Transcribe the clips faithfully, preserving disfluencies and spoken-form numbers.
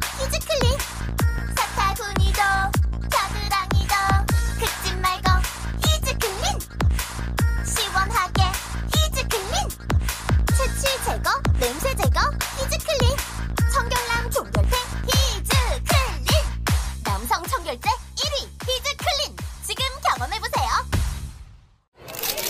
퀴즈 클릭. 사타구니도 겨드랑이도 긁지 말고 이즈 클린. 시원하게 이즈 클린. 채취 제거 냄새 제거 이즈 클린. 청결남 종결제 이즈 클린. 남성 청결제 일 위 이즈 클린. 지금 경험해보세요.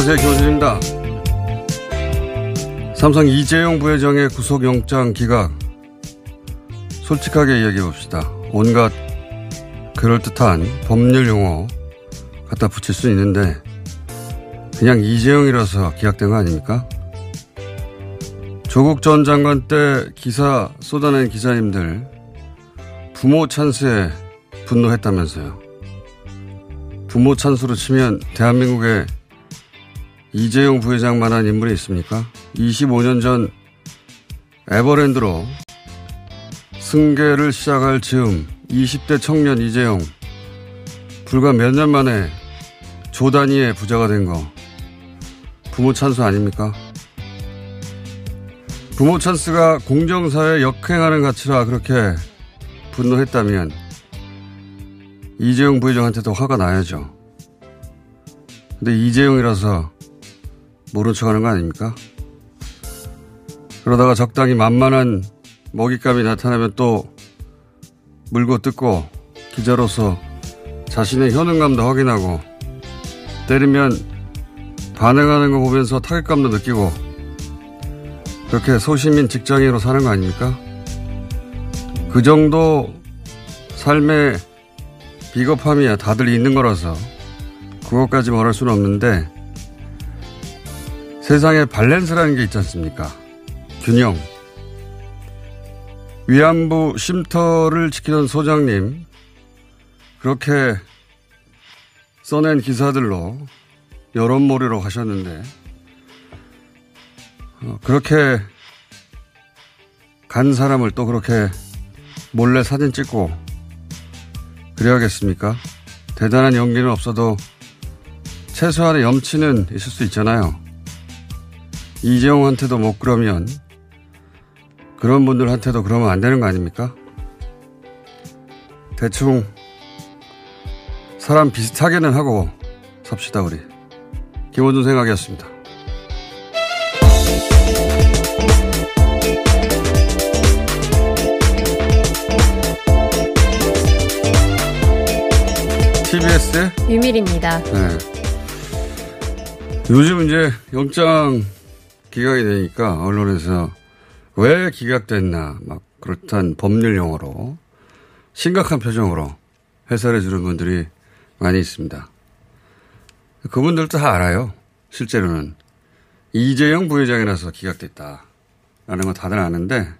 안녕하세요, 교진입니다. 삼성 이재용 부회장의 구속영장 기각. 솔직하게 이야기해봅시다. 온갖 그럴듯한 법률 용어 갖다 붙일 수 있는데 그냥 이재용이라서 기각된 거 아닙니까? 조국 전 장관 때 기사 쏟아낸 기자님들 부모 찬스에 분노했다면서요. 부모 찬스로 치면 대한민국의 이재용 부회장만한 인물이 있습니까? 이십오 년 전 에버랜드로 승계를 시작할 즈음 이십 대 청년 이재용 불과 몇 년 만에 조 단위의 부자가 된 거 부모 찬스 아닙니까? 부모 찬스가 공정사에 역행하는 가치라 그렇게 분노했다면 이재용 부회장한테도 화가 나야죠. 근데 이재용이라서 모른 척하는 거 아닙니까? 그러다가 적당히 만만한 먹잇감이 나타나면 또 물고 뜯고 기자로서 자신의 효능감도 확인하고 때리면 반응하는 거 보면서 타격감도 느끼고 그렇게 소시민 직장인으로 사는 거 아닙니까? 그 정도 삶의 비겁함이야 다들 있는 거라서 그것까지 말할 수는 없는데 세상에 밸런스라는 게 있지 않습니까? 균형. 위안부 쉼터를 지키던 소장님 그렇게 써낸 기사들로 여론몰이로 가셨는데 그렇게 간 사람을 또 그렇게 몰래 사진 찍고 그래야겠습니까? 대단한 용기는 없어도 최소한의 염치는 있을 수 있잖아요. 이재용한테도 못 그러면 그런 분들한테도 그러면 안 되는 거 아닙니까? 대충 사람 비슷하게는 하고 삽시다 우리. 김호준 생각이었습니다. 티비에스 유밀입니다. 네. 요즘 이제 영장 기각이 되니까 언론에서 왜 기각됐나 막 그렇단 법률 용어로 심각한 표정으로 해설해 주는 분들이 많이 있습니다. 그분들도 다 알아요. 실제로는 이재용 부회장이라서 기각됐다라는 거 다들 아는데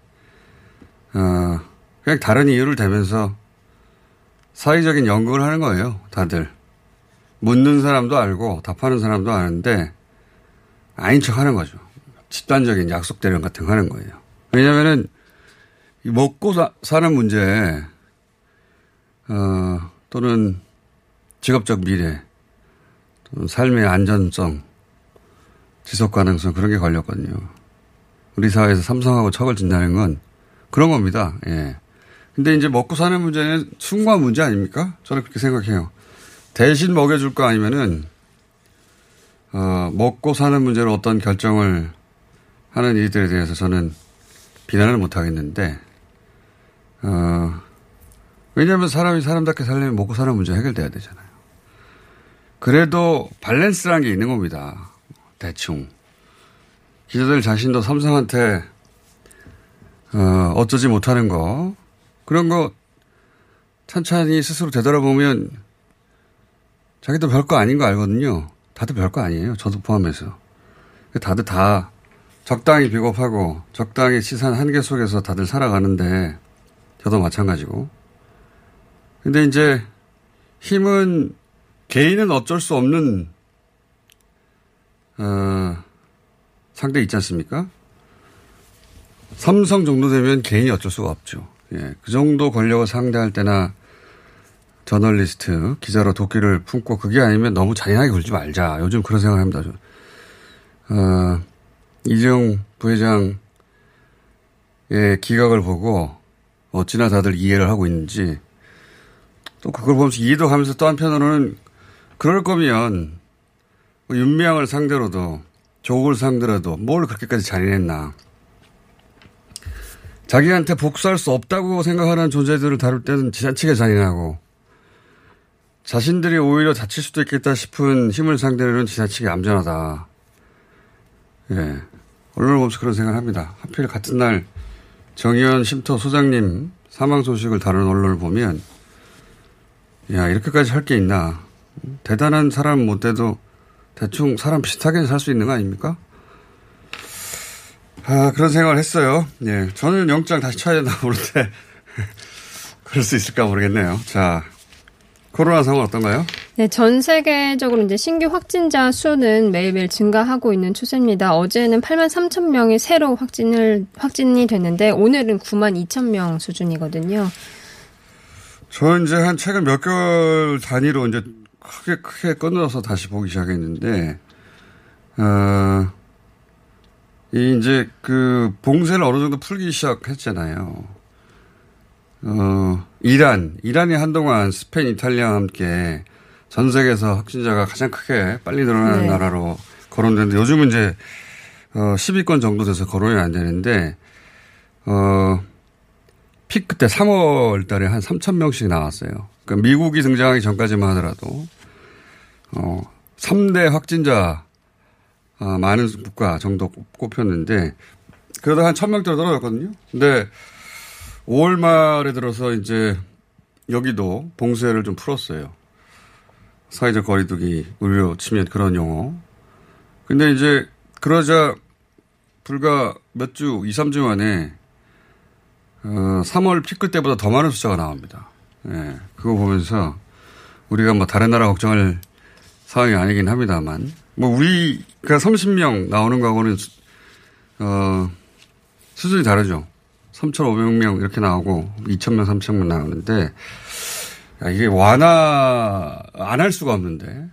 어, 그냥 다른 이유를 대면서 사회적인 연극을 하는 거예요. 다들 묻는 사람도 알고 답하는 사람도 아는데 아닌 척 하는 거죠. 집단적인 약속 대련 같은 거 하는 거예요. 왜냐면은 먹고 사, 사는 문제, 어, 또는 직업적 미래, 또는 삶의 안전성, 지속 가능성 그런 게 걸렸거든요. 우리 사회에서 삼성하고 척을 진다는 건 그런 겁니다. 예. 근데 이제 먹고 사는 문제는 숭고한 문제 아닙니까? 저는 그렇게 생각해요. 대신 먹여줄 거 아니면은, 어, 먹고 사는 문제로 어떤 결정을 하는 일들에 대해서 저는 비난을 못 하겠는데, 어, 왜냐하면 사람이 사람답게 살려면 먹고 사는 문제 해결돼야 되잖아요. 그래도 밸런스라는 게 있는 겁니다. 대충. 기자들 자신도 삼성한테, 어, 어쩌지 못하는 거, 그런 거 천천히 스스로 되돌아보면 자기도 별거 아닌 거 알거든요. 다들 별거 아니에요. 저도 포함해서. 다들 다 적당히 비겁하고 적당히 시산 한계 속에서 다들 살아가는데 저도 마찬가지고. 근데 이제 힘은 개인은 어쩔 수 없는 어, 상대 있지 않습니까? 삼성 정도 되면 개인이 어쩔 수가 없죠. 예, 그 정도 권력을 상대할 때나 저널리스트, 기자로 도끼를 품고 그게 아니면 너무 잔인하게 굴지 말자. 요즘 그런 생각을 합니다. 어, 이재용 부회장의 기각을 보고 어찌나 다들 이해를 하고 있는지, 또 그걸 보면서 이해도 하면서 또 한편으로는 그럴 거면 윤미향을 상대로도 조국을 상대로도 뭘 그렇게까지 잔인했나. 자기한테 복수할 수 없다고 생각하는 존재들을 다룰 때는 지나치게 잔인하고, 자신들이 오히려 다칠 수도 있겠다 싶은 힘을 상대로는 지나치게 얌전하다. 예. 언론을 보면서 그런 생각을 합니다. 하필 같은 날 정의원 쉼터 소장님 사망 소식을 다룬 언론을 보면, 야, 이렇게까지 할 게 있나. 대단한 사람 못 돼도 대충 사람 비슷하게 살 수 있는 거 아닙니까? 아, 그런 생각을 했어요. 예. 저는 영장 다시 쳐야 되나 모르는데, 그럴 수 있을까 모르겠네요. 자. 코로나 상황 어떤가요? 네, 전 세계적으로 이제 신규 확진자 수는 매일매일 증가하고 있는 추세입니다. 어제는 팔만 삼천 명이 새로 확진을, 확진이 됐는데, 오늘은 구만 이천 명 수준이거든요. 저는 이제 한 최근 몇 개월 단위로 이제 크게, 크게 끊어서 다시 보기 시작했는데, 어, 이 이제 그 봉쇄를 어느 정도 풀기 시작했잖아요. 어, 이란, 이란이 한동안 스페인, 이탈리아와 함께 전 세계에서 확진자가 가장 크게 빨리 늘어나는 네. 나라로 거론되는데, 요즘은 이제 어, 십 위권 정도 돼서 거론이 안 되는데, 어, 피크 때 삼월 달에 한 삼천 명씩 나왔어요. 그러니까 미국이 등장하기 전까지만 하더라도 어, 삼 대 확진자 어, 많은 국가 정도 꼽혔는데, 그러다 한 천 명대로 떨어졌거든요. 근데 오월 말에 들어서 이제 여기도 봉쇄를 좀 풀었어요. 사회적 거리두기, 우리로 치면 그런 용어. 근데 이제 그러자 불과 몇 주, 이삼 주 만에 어, 삼월 피크 때보다 더 많은 숫자가 나옵니다. 예, 그거 보면서 우리가 뭐 다른 나라 걱정할 상황이 아니긴 합니다만, 뭐 우리가 삼십 명 나오는 거하고는 어, 수준이 다르죠. 삼천오백 명 이렇게 나오고 이천 명, 삼천 명 나오는데, 야, 이게 완화 안 할 수가 없는데,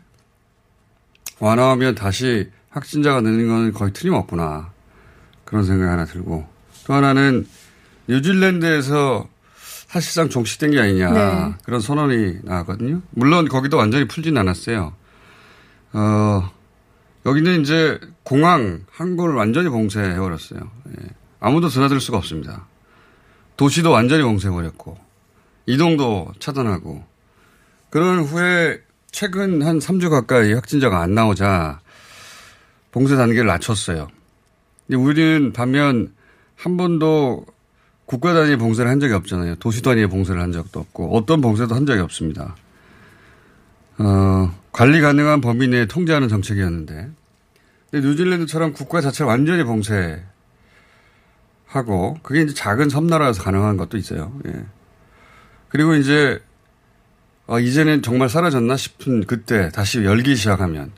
완화하면 다시 확진자가 느는 건 거의 틀림없구나, 그런 생각이 하나 들고, 또 하나는 뉴질랜드에서 사실상 종식된 게 아니냐, 네. 그런 선언이 나왔거든요. 물론 거기도 완전히 풀진 않았어요. 어, 여기는 이제 공항, 항구를 완전히 봉쇄해버렸어요. 예. 아무도 드나들 수가 없습니다. 도시도 완전히 봉쇄해버렸고, 이동도 차단하고, 그런 후에 최근 한 삼 주 가까이 확진자가 안 나오자 봉쇄 단계를 낮췄어요. 근데 우리는 반면 한 번도 국가 단위의 봉쇄를 한 적이 없잖아요. 도시 단위의 봉쇄를 한 적도 없고, 어떤 봉쇄도 한 적이 없습니다. 어, 관리 가능한 범위 내에 통제하는 정책이었는데, 근데 뉴질랜드처럼 국가 자체를 완전히 봉쇄하고, 그게 이제 작은 섬나라에서 가능한 것도 있어요. 예. 그리고 이제 어, 이제는 정말 사라졌나 싶은 그때 다시 열기 시작하면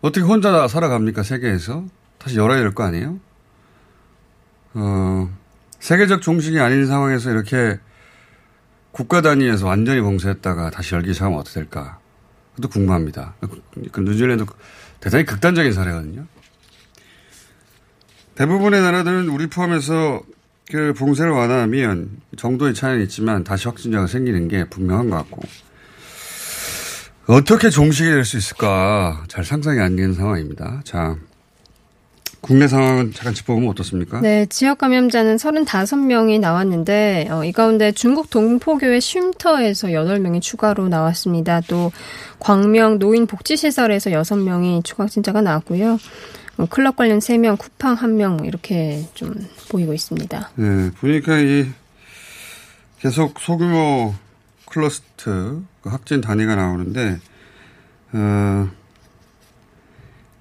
어떻게 혼자 살아갑니까, 세계에서? 다시 열어야 될 거 아니에요? 어, 세계적 종식이 아닌 상황에서 이렇게 국가 단위에서 완전히 봉쇄했다가 다시 열기 시작하면 어떻게 될까? 그것도 궁금합니다. 그 뉴질랜드 대단히 극단적인 사례거든요. 대부분의 나라들은 우리 포함해서 그 봉쇄를 완화하면 정도의 차이는 있지만 다시 확진자가 생기는 게 분명한 것 같고, 어떻게 종식이 될 수 있을까 잘 상상이 안 되는 상황입니다. 자, 국내 상황은 잠깐 짚어보면 어떻습니까? 네, 지역 감염자는 서른다섯 명이 나왔는데 어, 이 가운데 중국 동포교회 쉼터에서 여덟 명이 추가로 나왔습니다. 또 광명 노인복지시설에서 여섯 명이 추가 확진자가 나왔고요. 어, 클럽 관련 세 명, 쿠팡 한 명 이렇게 좀 보이고 있습니다. 네, 보니까 이 계속 소규모 클러스터 확진 단위가 나오는데 어,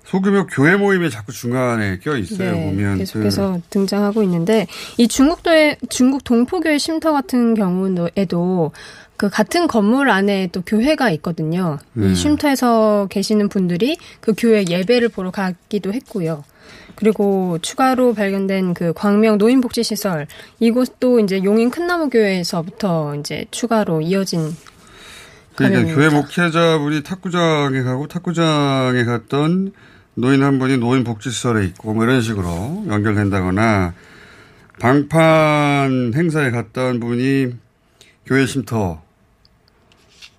소규모 교회 모임이 자꾸 중간에 껴 있어요. 네, 보면 계속해서 그, 등장하고 있는데 이 중국도의 중국 동포교회 쉼터 같은 경우에도 그 같은 건물 안에 또 교회가 있거든요. 네. 이 쉼터에서 계시는 분들이 그 교회 예배를 보러 가기도 했고요. 그리고 추가로 발견된 그 광명 노인복지시설, 이곳도 이제 용인 큰나무교회에서부터 이제 추가로 이어진. 그러니까 교회 목회자분이 탁구장에 가고 탁구장에 갔던 노인 한 분이 노인복지시설에 있고 뭐 이런 식으로 연결된다거나, 방판 행사에 갔던 분이 교회 쉼터,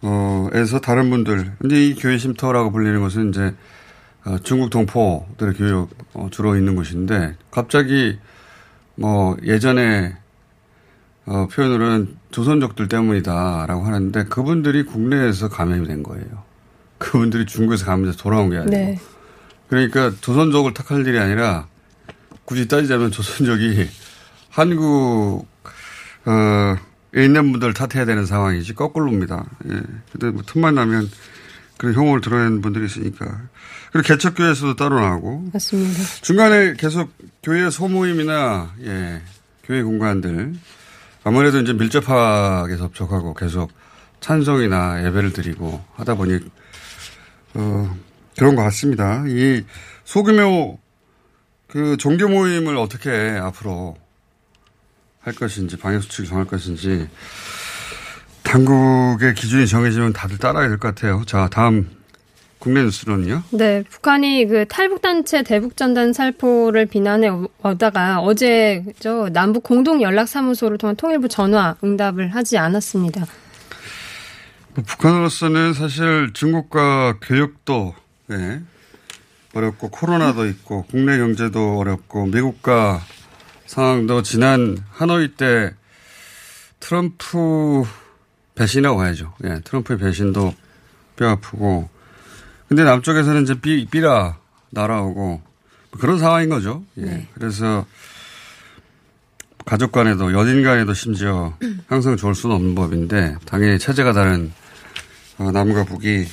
어, 에서 다른 분들, 근데 이 교회 쉼터라고 불리는 것은 이제 어, 중국 동포들의 교육, 어, 주로 있는 곳인데, 갑자기, 뭐, 예전에, 어, 표현으로는 조선족들 때문이다라고 하는데, 그분들이 국내에서 감염이 된 거예요. 그분들이 중국에서 감염돼서 돌아온 게 아니고. 네. 그러니까 조선족을 탁할 일이 아니라, 굳이 따지자면 조선족이 한국, 어, 있는 분들 탓해야 되는 상황이지, 거꾸로입니다. 예. 근데 뭐 틈만 나면 그런 혐오를 드러내는 분들이 있으니까. 그리고 개척교회에서도 따로 나오고. 맞습니다. 중간에 계속 교회 소모임이나, 예, 교회 공간들. 아무래도 이제 밀접하게 접촉하고 계속 찬송이나 예배를 드리고 하다 보니, 어, 그런 것 같습니다. 이 소규모 그 종교 모임을 어떻게 앞으로 할 것인지, 방역수칙을 정할 것인지, 당국의 기준이 정해지면 다들 따라야 될 것 같아요. 자, 다음 국내 뉴스로는요? 네, 북한이 그 탈북단체 대북전단 살포를 비난해 오다가 어제 저 남북 공동연락사무소를 통한 통일부 전화 응답을 하지 않았습니다. 뭐, 북한으로서는 사실 중국과 교역도, 네, 어렵고, 코로나도 있고, 국내 경제도 어렵고, 미국과 상황도 지난 하노이 때 트럼프 배신이라고 해야죠. 예, 트럼프의 배신도 뼈 아프고. 근데 남쪽에서는 이제 삐, 삐라 날아오고 뭐 그런 상황인 거죠. 예. 네. 그래서 가족 간에도 연인 간에도 심지어 항상 좋을 수는 없는 법인데, 당연히 체제가 다른 남과 북이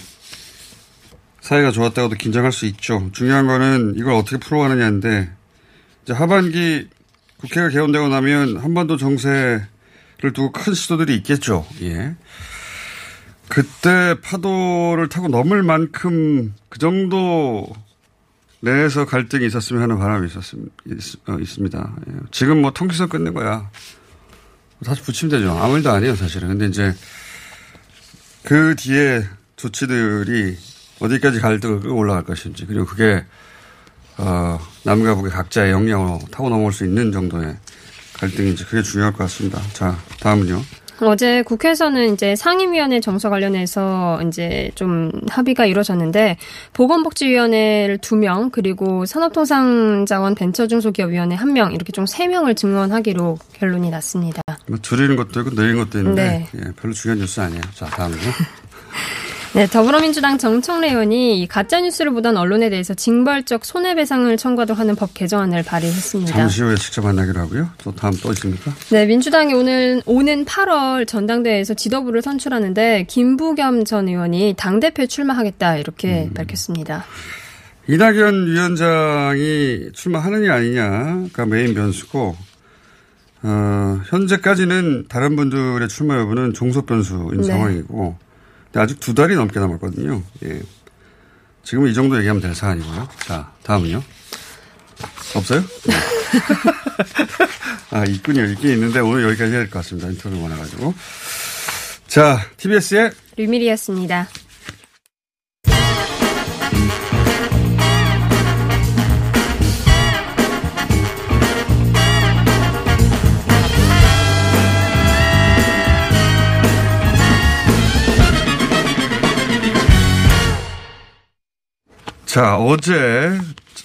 사이가 좋았다고도 긴장할 수 있죠. 중요한 거는 이걸 어떻게 풀어가느냐인데, 이제 하반기 국회가 개원되고 나면 한반도 정세를 두고 큰 시도들이 있겠죠. 예. 그때 파도를 타고 넘을 만큼 그 정도 내에서 갈등이 있었으면 하는 바람이 있었음, 있, 어, 있습니다. 예. 지금 뭐 통기선 끝낸 거야. 다시 붙이면 되죠. 아무 일도 아니에요, 사실은. 근데 이제 그 뒤에 조치들이 어디까지 갈등을 끌고 올라갈 것인지, 그리고 그게 어, 남과 북의 각자의 역량으로 타고 넘어올 수 있는 정도의 갈등인지, 그게 중요할 것 같습니다. 자, 다음은요. 어제 국회에서는 이제 상임위원회 정서 관련해서 이제 좀 합의가 이루어졌는데, 보건복지위원회를 두 명, 그리고 산업통상자원 벤처중소기업위원회 한 명, 이렇게 좀 세 명을 증원하기로 결론이 났습니다. 뭐 줄이는 것도 있고 늘리는 것도 있는데, 네. 예, 별로 중요한 뉴스 아니에요. 자, 다음은요. 네, 더불어민주당 정청래 의원이 이 가짜뉴스를 보던 언론에 대해서 징벌적 손해배상을 청구하도록 하는 법 개정안을 발의했습니다. 잠시 후에 직접 만나기로 하고요. 또 다음 또 있습니까? 네, 민주당이 오늘 오는 팔월 전당대회에서 지도부를 선출하는데 김부겸 전 의원이 당대표에 출마하겠다 이렇게 음. 밝혔습니다. 이낙연 위원장이 출마하느냐 아니냐가 메인 변수고, 어, 현재까지는 다른 분들의 출마 여부는 종속 변수인 네. 상황이고, 아직 두 달이 넘게 남았거든요. 예. 지금 이 정도 얘기하면 될 사안이고요. 자, 다음은요. 없어요? 아, 있군요. 이게 있는데 오늘 여기까지 해야 될 것 같습니다. 인터뷰 많아가지고. 자, 티비에스의 류미리였습니다. 자, 어제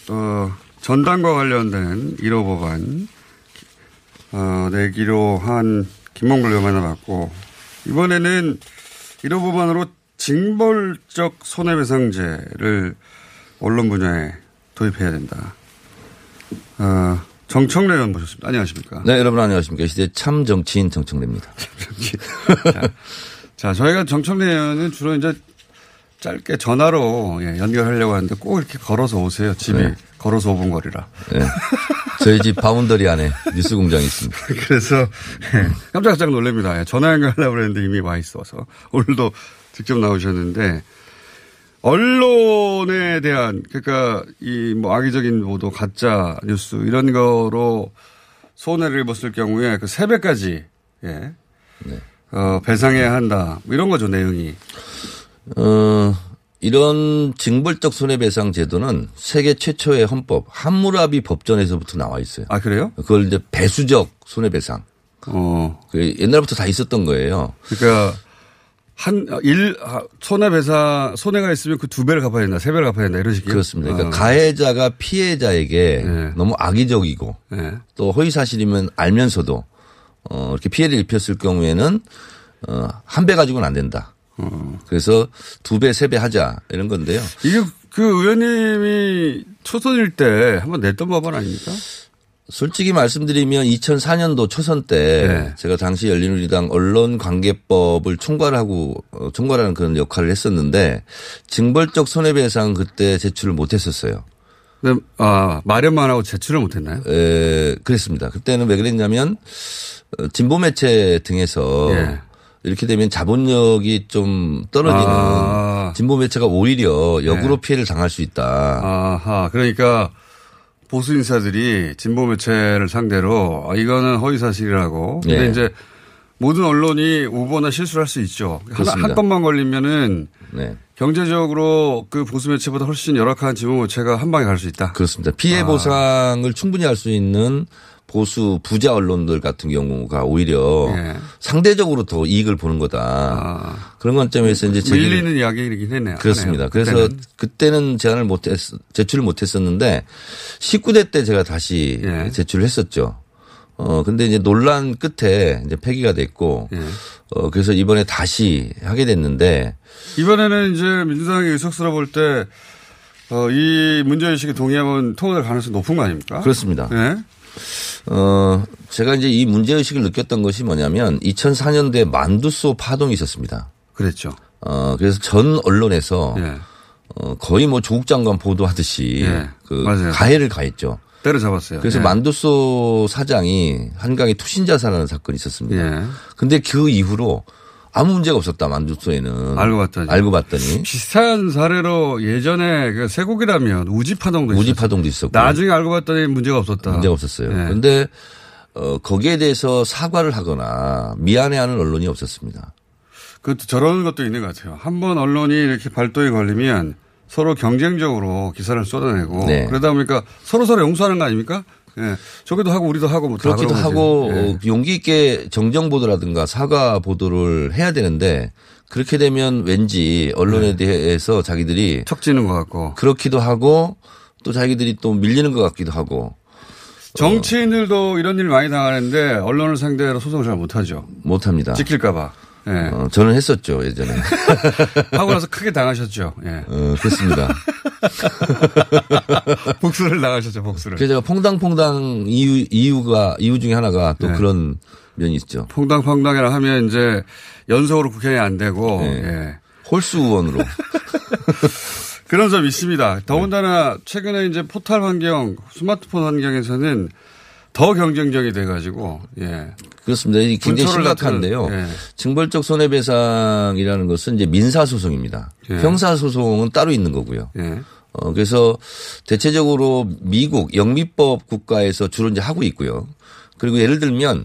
어, 전당과 관련된 일 호 법안 어, 내기로 한 김몽글 의원 만나봤고, 이번에는 일 호 법안으로 징벌적 손해배상제를 언론 분야에 도입해야 된다. 어, 정청래 의원 모셨습니다. 안녕하십니까? 네, 여러분 안녕하십니까? 시대 참 정치인 정청래입니다. 자, 자, 저희가 정청래 의원은 주로 이제 짧게 전화로 연결하려고 하는데 꼭 이렇게 걸어서 오세요. 집이 네. 걸어서 오 분 거리라. 네. 저희 집 바운더리 안에 뉴스 공장이 있습니다. 그래서 깜짝깜짝 놀랍니다. 전화 연결하려고 그랬는데 이미 와 있어서. 오늘도 직접 나오셨는데, 언론에 대한, 그러니까 이 뭐 악의적인 보도, 가짜 뉴스 이런 거로 손해를 입었을 경우에 그 세 배까지 예. 네. 어, 배상해야 한다. 이런 거죠, 내용이. 어, 이런 징벌적 손해배상 제도는 세계 최초의 헌법 함무라비 법전에서부터 나와 있어요. 아, 그래요? 그걸 이제 배수적 손해배상. 어. 옛날부터 다 있었던 거예요. 그러니까 한 일 손해배상 손해가 있으면 그 두 배를 갚아야 된다, 세 배를 갚아야 된다 이런 식이요. 그렇습니다. 그러니까 아. 가해자가 피해자에게 네. 너무 악의적이고 네. 또 허위 사실이면 알면서도 어, 이렇게 피해를 입혔을 경우에는 어, 한 배 가지고는 안 된다. 그래서 두 배, 세 배 하자 이런 건데요. 이게 그 의원님이 초선일 때 한번 냈던 법안 아닙니까? 솔직히 말씀드리면 이천사 년도 초선 때 네. 제가 당시 열린우리당 언론관계법을 총괄하고 총괄하는 그런 역할을 했었는데 징벌적 손해배상 그때 제출을 못했었어요. 근데 아, 마련만 하고 제출을 못했나요? 예, 그랬습니다. 그때는 왜 그랬냐면 진보 매체 등에서. 네. 이렇게 되면 자본력이 좀 떨어지는 아. 진보 매체가 오히려 역으로 네. 피해를 당할 수 있다. 아하. 그러니까 보수 인사들이 진보 매체를 상대로 아, 이거는 허위 사실이라고. 근데 네. 이제 모든 언론이 오버나 실수를 할 수 있죠. 한, 한 번만 걸리면은 네. 경제적으로 그 보수 매체보다 훨씬 열악한 진보 매체가 한 방에 갈 수 있다. 그렇습니다. 피해 아. 보상을 충분히 할 수 있는 보수 부자 언론들 같은 경우가 오히려 예. 상대적으로 더 이익을 보는 거다. 아. 그런 관점에서 이제 밀리는 이야기이긴 했네요. 그렇습니다. 그래서 그때는, 그때는 제안을 못했, 제출을 못했었는데 십구 대 때 제가 다시 예. 제출을 했었죠. 어, 근데 이제 논란 끝에 이제 폐기가 됐고 예. 어, 그래서 이번에 다시 하게 됐는데 이번에는 이제 민주당이 의석수로 볼 때 어, 이 문제의식에 동의하면 통과될 가능성이 높은 거 아닙니까? 그렇습니다. 예. 어, 제가 이제 이 문제의식을 느꼈던 것이 뭐냐면 이천사 년도에 만두소 파동이 있었습니다. 그랬죠. 어, 그래서 전 언론에서 예. 어, 거의 뭐 조국 장관 보도하듯이 예. 그 가해를 가했죠. 때려잡았어요. 그래서 예. 만두소 사장이 한강에 투신 자살하는 사건이 있었습니다. 예. 근데 그 이후로 아무 문제가 없었다, 만두소에는. 알고 봤더니. 알고 봤더니. 비슷한 사례로 예전에 그 쇠고기라면 우지파동도 있었고. 우지파동도 있었고. 나중에 알고 봤더니 문제가 없었다. 문제가 없었어요. 네. 그런데 어, 거기에 대해서 사과를 하거나 미안해하는 언론이 없었습니다. 그 저런 것도 있는 것 같아요. 한번 언론이 이렇게 발도에 걸리면 서로 경쟁적으로 기사를 쏟아내고 네. 그러다 보니까 서로 서로 용서하는 거 아닙니까? 예, 저기도 하고 우리도 하고 뭐 그렇기도 하고 예. 용기 있게 정정 보도라든가 사과 보도를 해야 되는데 그렇게 되면 왠지 언론에 예. 대해서 자기들이 척지는 것 같고 그렇기도 하고 또 자기들이 또 밀리는 것 같기도 하고 정치인들도 어. 이런 일 많이 당하는데 언론을 상대로 소송을 잘 못하죠. 못합니다. 지킬까 봐. 예. 어, 저는 했었죠 예전에. 하고 나서 크게 당하셨죠. 예. 어, 그렇습니다. 복수를 나가셨죠, 복수를. 그래서 제가 퐁당퐁당 이유, 이유가, 이유 중에 하나가 또 네. 그런 면이 있죠. 퐁당퐁당이라 하면 이제 연속으로 국회에 안 되고, 네. 예. 홀수 의원으로. 그런 점이 있습니다. 더군다나 네. 최근에 이제 포털 환경, 스마트폰 환경에서는 더 경쟁적이 돼가지고, 예. 그렇습니다. 굉장히 심각한데요. 예. 징벌적 손해배상이라는 것은 이제 민사소송입니다. 예. 형사소송은 따로 있는 거고요. 예. 어, 그래서 대체적으로 미국 영미법 국가에서 주로 이제 하고 있고요. 그리고 예를 들면,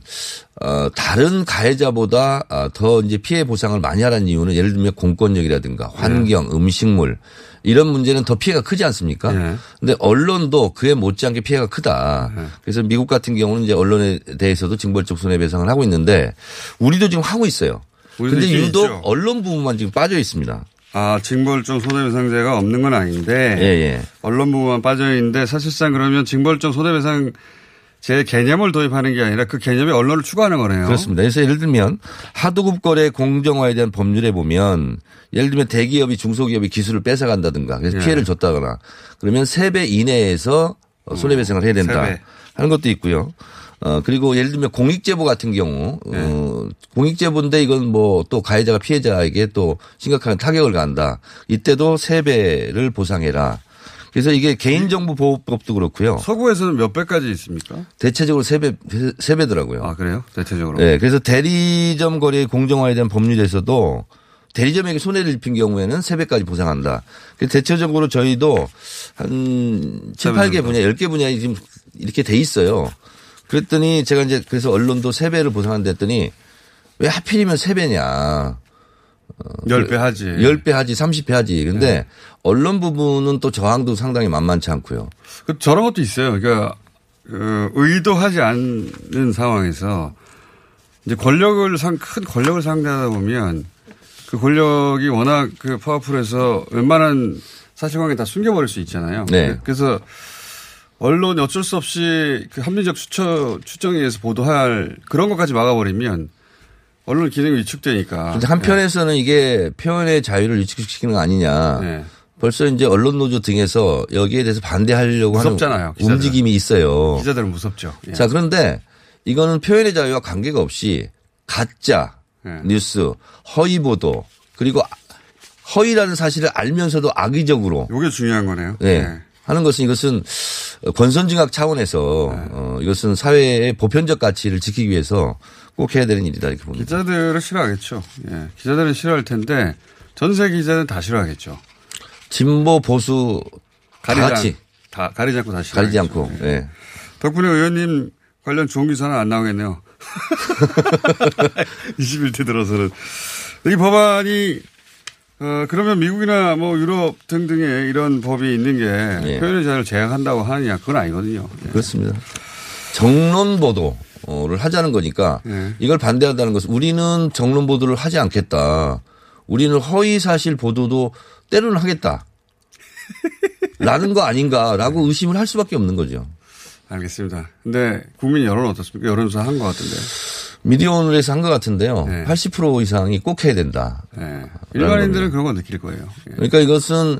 어, 다른 가해자보다 더 이제 피해 보상을 많이 하라는 이유는 예를 들면 공권력이라든가 환경, 네. 음식물 이런 문제는 더 피해가 크지 않습니까? 네. 근데 언론도 그에 못지않게 피해가 크다. 네. 그래서 미국 같은 경우는 이제 언론에 대해서도 징벌적 손해배상을 하고 있는데 우리도 지금 하고 있어요. 근데 유독 있죠. 언론 부분만 지금 빠져 있습니다. 아, 징벌적 손해배상제가 없는 건 아닌데 예, 예. 언론 부분만 빠져 있는데 사실상 그러면 징벌적 손해배상 제 개념을 도입하는 게 아니라 그 개념에 언론을 추가하는 거네요. 그렇습니다. 그래서 예를 들면 하도급 거래 공정화에 대한 법률에 보면 예를 들면 대기업이 중소기업의 기술을 뺏어간다든가 그래서 예. 피해를 줬다거나 그러면 세 배 이내에서 손해배상을 해야 된다 세 배. 하는 것도 있고요. 어, 그리고 예를 들면 공익제보 같은 경우 네. 어, 공익제보인데 이건 뭐 또 가해자가 피해자에게 또 심각한 타격을 간다. 이때도 세 배를 보상해라. 그래서 이게 개인정보보호법도 그렇고요. 서구에서는 몇 배까지 있습니까? 대체적으로 세 배, 세 배더라고요. 아, 그래요? 대체적으로. 네. 그래서 대리점 거래의 공정화에 대한 법률에서도 대리점에게 손해를 입힌 경우에는 세 배까지 보상한다. 대체적으로 저희도 한 칠, 팔 개 분야, 열 개 분야에 지금 이렇게 돼 있어요. 그랬더니 제가 이제 그래서 언론도 세 배를 보상한다 했더니 왜 하필이면 세 배냐. 열 배 하지. 열 배 하지, 삼십 배 하지. 근데 네. 언론 부분은 또 저항도 상당히 만만치 않고요. 그 저런 것도 있어요. 그러니까 그 의도하지 않는 상황에서 이제 권력을 상, 큰 권력을 상대하다 보면 그 권력이 워낙 그 파워풀해서 웬만한 사실관계 다 숨겨버릴 수 있잖아요. 네. 그래서 언론이 어쩔 수 없이 그 합리적 추처, 추정에 의해서 보도할 그런 것까지 막아버리면 언론 기능이 위축되니까. 근데 한편에서는 네. 이게 표현의 자유를 위축시키는 거 아니냐. 네. 벌써 이제 언론 노조 등에서 여기에 대해서 반대하려고 무섭잖아요, 하는 기자들은. 움직임이 있어요. 기자들은 무섭죠. 예. 자, 그런데 이거는 표현의 자유와 관계가 없이 가짜 네. 뉴스, 허위 보도 그리고 허위라는 사실을 알면서도 악의적으로. 이게 중요한 거네요. 네. 네. 하는 것은 이것은 권선징악 차원에서 네. 어, 이것은 사회의 보편적 가치를 지키기 위해서 꼭 해야 되는 일이다 이렇게 봅니다. 기자들은 싫어하겠죠. 예. 기자들은 싫어할 텐데 전 세계 기자는 다 싫어하겠죠. 진보 보수 다 가리지 같이. 다 가리지 않고 다 싫어하겠죠. 가리지 않고. 예. 예. 덕분에 의원님 관련 좋은 기사는 안 나오겠네요. 이십일 대 들어서는. 이 법안이 어, 그러면 미국이나 뭐 유럽 등등의 이런 법이 있는 게 예. 표현의 자유를 제약한다고 하느냐 그건 아니거든요. 예. 그렇습니다. 정론 보도. 를 하자는 거니까 네. 이걸 반대한다는 것은 우리는 정론 보도를 하지 않겠다. 우리는 허위 사실 보도도 때로는 하겠다. 라는 거 아닌가라고 네. 의심을 할 수밖에 없는 거죠. 알겠습니다. 근데 국민 여론 어떻습니까? 여론조사 한 것 같은데. 미디어 오늘에서 한 것 같은데요. 네. 팔십 퍼센트 이상이 꼭 해야 된다. 네. 일반인들은 그런 거 느낄 거예요. 네. 그러니까 이것은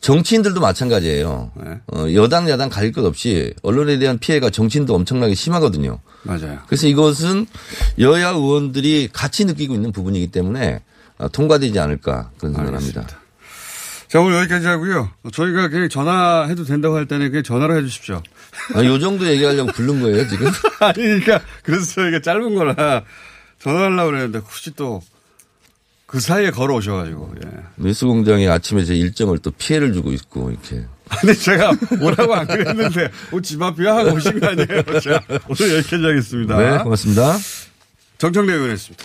정치인들도 마찬가지예요. 네. 어, 여당 야당 가릴 것 없이 언론에 대한 피해가 정치인도 엄청나게 심하거든요. 맞아요. 그래서 이것은 여야 의원들이 같이 느끼고 있는 부분이기 때문에 통과되지 않을까 그런 생각을 합니다. 자, 오늘 여기까지 하고요. 저희가 그냥 전화해도 된다고 할 때는 그냥 전화로 해 주십시오. 아, 요 정도 얘기하려고 부른 거예요, 지금? 아니, 그러니까, 그래서 저희가 짧은 거라 전화하려고 그랬는데 혹시 또 그 사이에 걸어오셔가지고, 예. 뉴스 공장이 아침에 제 일정을 또 피해를 주고 있고, 이렇게. 근데 제가 오라고 안 그랬는데, 오, 집 앞이야? 하고 오신 거 아니에요? 자, 오늘 여기까지 하겠습니다. 네, 고맙습니다. 정청래 의원이었습니다.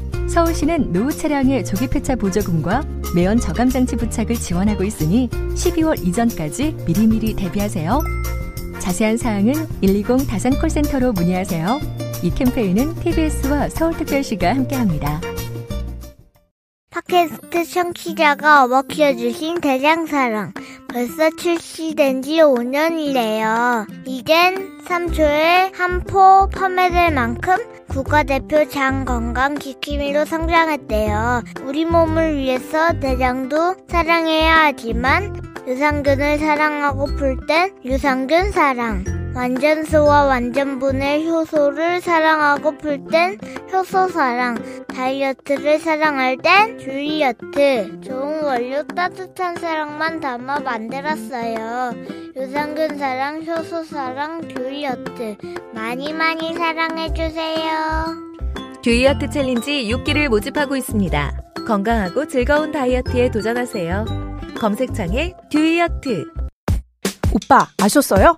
서울시는 노후 차량의 조기 폐차 보조금과 매연 저감 장치 부착을 지원하고 있으니 십이월 이전까지 미리미리 대비하세요. 자세한 사항은 일이공 다산 콜센터로 문의하세요. 이 캠페인은 티비에스와 서울특별시가 함께합니다. 팟캐스트 청취자가 어버키워주신 대장사랑 벌써 출시된 지 오 년이래요. 이젠 삼 초에 한 포 퍼매될 만큼 국가대표 장 건강지킴이로 성장했대요. 우리 몸을 위해서 대장도 사랑해야 하지만 유산균을 사랑하고 풀 땐 유산균 사랑, 완전소와 완전분의 효소를 사랑하고 풀 땐 효소 사랑, 다이어트를 사랑할 땐 듀이어트. 좋은 원료 따뜻한 사랑만 담아 만들었어요. 유산균 사랑, 효소 사랑, 듀이어트 많이 많이 사랑해주세요. 듀이어트 챌린지 육 기를 모집하고 있습니다. 건강하고 즐거운 다이어트에 도전하세요. 검색창에 듀이어트. 오빠 아셨어요?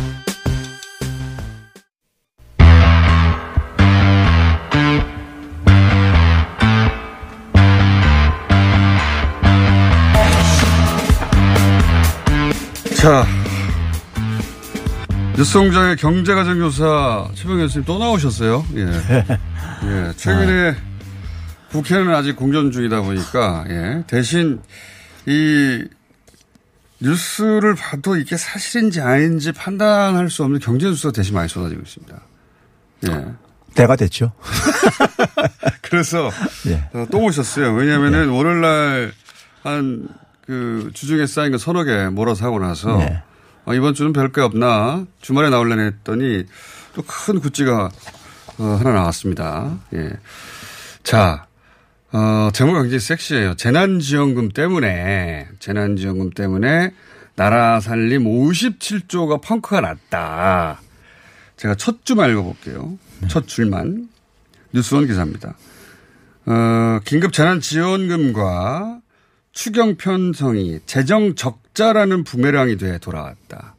자, 뉴스공장의 경제가정교사 최병현 선생님 또 나오셨어요. 예, 예. 최근에 국회는 아직 공전 중이다 보니까 예. 대신 이 뉴스를 봐도 이게 사실인지 아닌지 판단할 수 없는 경제 뉴스가 대신 많이 쏟아지고 있습니다. 예, 때가 됐죠. 그래서 예. 또 오셨어요. 왜냐하면은 예. 월요일날 한 그 주중에 쌓인 거 서너 개 몰아서 하고 나서 네. 아, 이번 주는 별게 없나 주말에 나오려니 했더니 또 큰 굿즈가 어, 하나 나왔습니다. 예. 자, 어, 제목 굉장히 섹시해요. 재난지원금 때문에 재난지원금 때문에 나라 살림 오십칠 조가 펑크가 났다. 제가 첫 주만 읽어볼게요. 네. 첫 줄만. 뉴스원 기사입니다. 어, 긴급 재난지원금과 추경 편성이 재정 적자라는 부메랑이 돼 돌아왔다.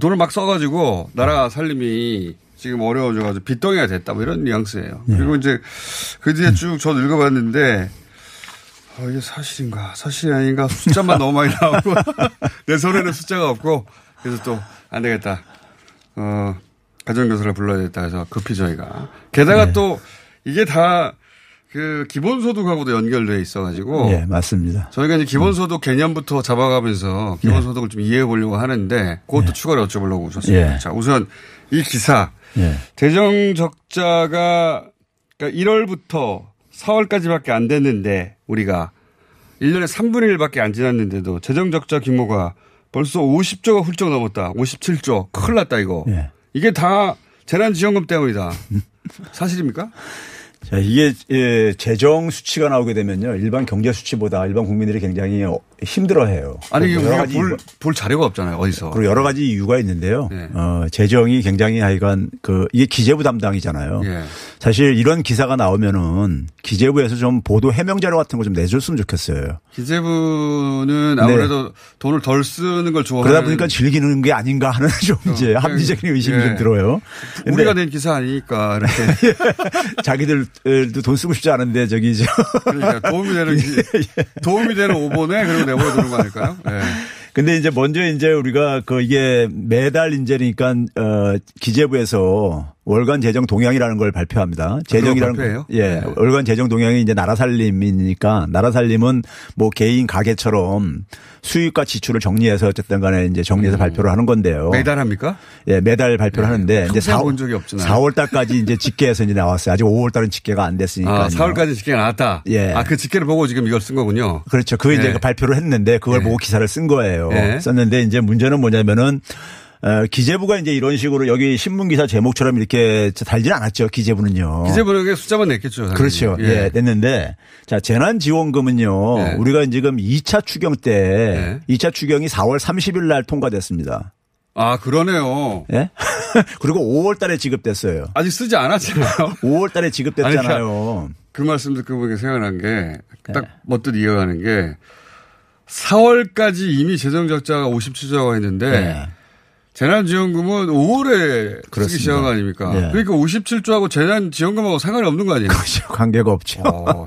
돈을 막 써가지고 나라 살림이 지금 어려워져가지고 빚덩이가 됐다. 뭐 이런 뉘앙스예요. 네. 그리고 이제 그 뒤에 쭉 저도 읽어봤는데 아, 이게 사실인가 사실이 아닌가 숫자만 너무 많이 나오고 내 손에는 숫자가 없고 그래서 또 안 되겠다. 어, 가정교사를 불러야겠다 해서 급히 저희가. 게다가 네. 또 이게 다 그 기본소득하고도 연결돼 있어가지고, 예, 맞습니다. 저희가 이제 기본소득 개념부터 잡아가면서 기본소득을 예. 좀 이해해 보려고 하는데, 그것도 예. 추가로 여쭤보려고 오셨습니다. 예. 자, 우선 이 기사, 예. 재정적자가 그러니까 일월부터 사월까지밖에 안 됐는데 우리가 일 년에 삼분의 일밖에 안 지났는데도 재정적자 규모가 벌써 오십 조가 훌쩍 넘었다. 오십칠 조, 큰일 났다 이거. 예. 이게 다 재난지원금 때문이다. 사실입니까? 자, 이게, 예, 재정 수치가 나오게 되면요. 일반 경제 수치보다 일반 국민들이 굉장히 힘들어 해요. 아니, 우리가 볼, 볼 자료가 없잖아요. 어디서. 그리고 여러 가지 이유가 있는데요. 네. 어, 재정이 굉장히 하여간 그, 이게 기재부 담당이잖아요. 네. 사실 이런 기사가 나오면은 기재부에서 좀 보도 해명 자료 같은 거 좀 내줬으면 좋겠어요. 기재부는 아무래도 네. 돈을 덜 쓰는 걸 좋아하는. 그러다 보니까 즐기는 게 아닌가 하는 좀 어, 이제 합리적인 의심이 네. 좀 들어요. 우리가 낸 기사 아니니까 이렇게. 자기들 돈 쓰고 싶지 않은데 저기 저 그러니까 도움이 되는 예. 도움이 되는 오보네 그리고 내버려 두는 거 아닐까요? 예. 근데 이제 먼저 이제 우리가 그 이게 매달 인제니까 어 기재부에서 월간 재정 동향이라는 걸 발표합니다. 재정이라는 거. 예. 네. 월간 재정 동향이 이제 나라 살림이니까 나라 살림은 뭐 개인 가게처럼 수입과 지출을 정리해서 어쨌든 간에 이제 정리해서 음. 발표를 하는 건데요. 매달 합니까? 예, 매달 발표를 네. 하는데 이제 사월, 사월 달까지 이제 집계해서 이제 나왔어요. 아직 오월 달은 집계가 안 됐으니까. 아, 사월까지 집계가 나왔다. 예. 아, 그 집계를 보고 지금 이걸 쓴 거군요. 그렇죠. 그 네. 이제 발표를 했는데 그걸 네. 보고 기사를 쓴 거예요. 네. 썼는데 이제 문제는 뭐냐면은 기재부가 이제 이런 식으로 여기 신문 기사 제목처럼 이렇게 달지는 않았죠. 기재부는요. 기재부는 숫자만 냈겠죠. 당연히. 그렇죠. 예, 냈는데 자 재난지원금은요. 예. 우리가 지금 이 차 추경 때 예. 이 차 추경이 사월 삼십일 날 통과됐습니다. 아, 그러네요. 예? 그리고 오월 달에 지급됐어요. 아직 쓰지 않았잖아요. 오월 달에 지급됐잖아요. 아니, 그 말씀 듣고 보니까 생각난 게 딱 네. 멋듯 이어가는 게 사월까지 이미 재정적자가 오십칠조가 있는데 네. 재난지원금은 오월에 그렇습니다. 쓰기 시작 아닙니까? 네. 그러니까 오십칠조하고 재난지원금하고 상관이 없는 거 아니에요? 그렇죠. 관계가 없죠. 어,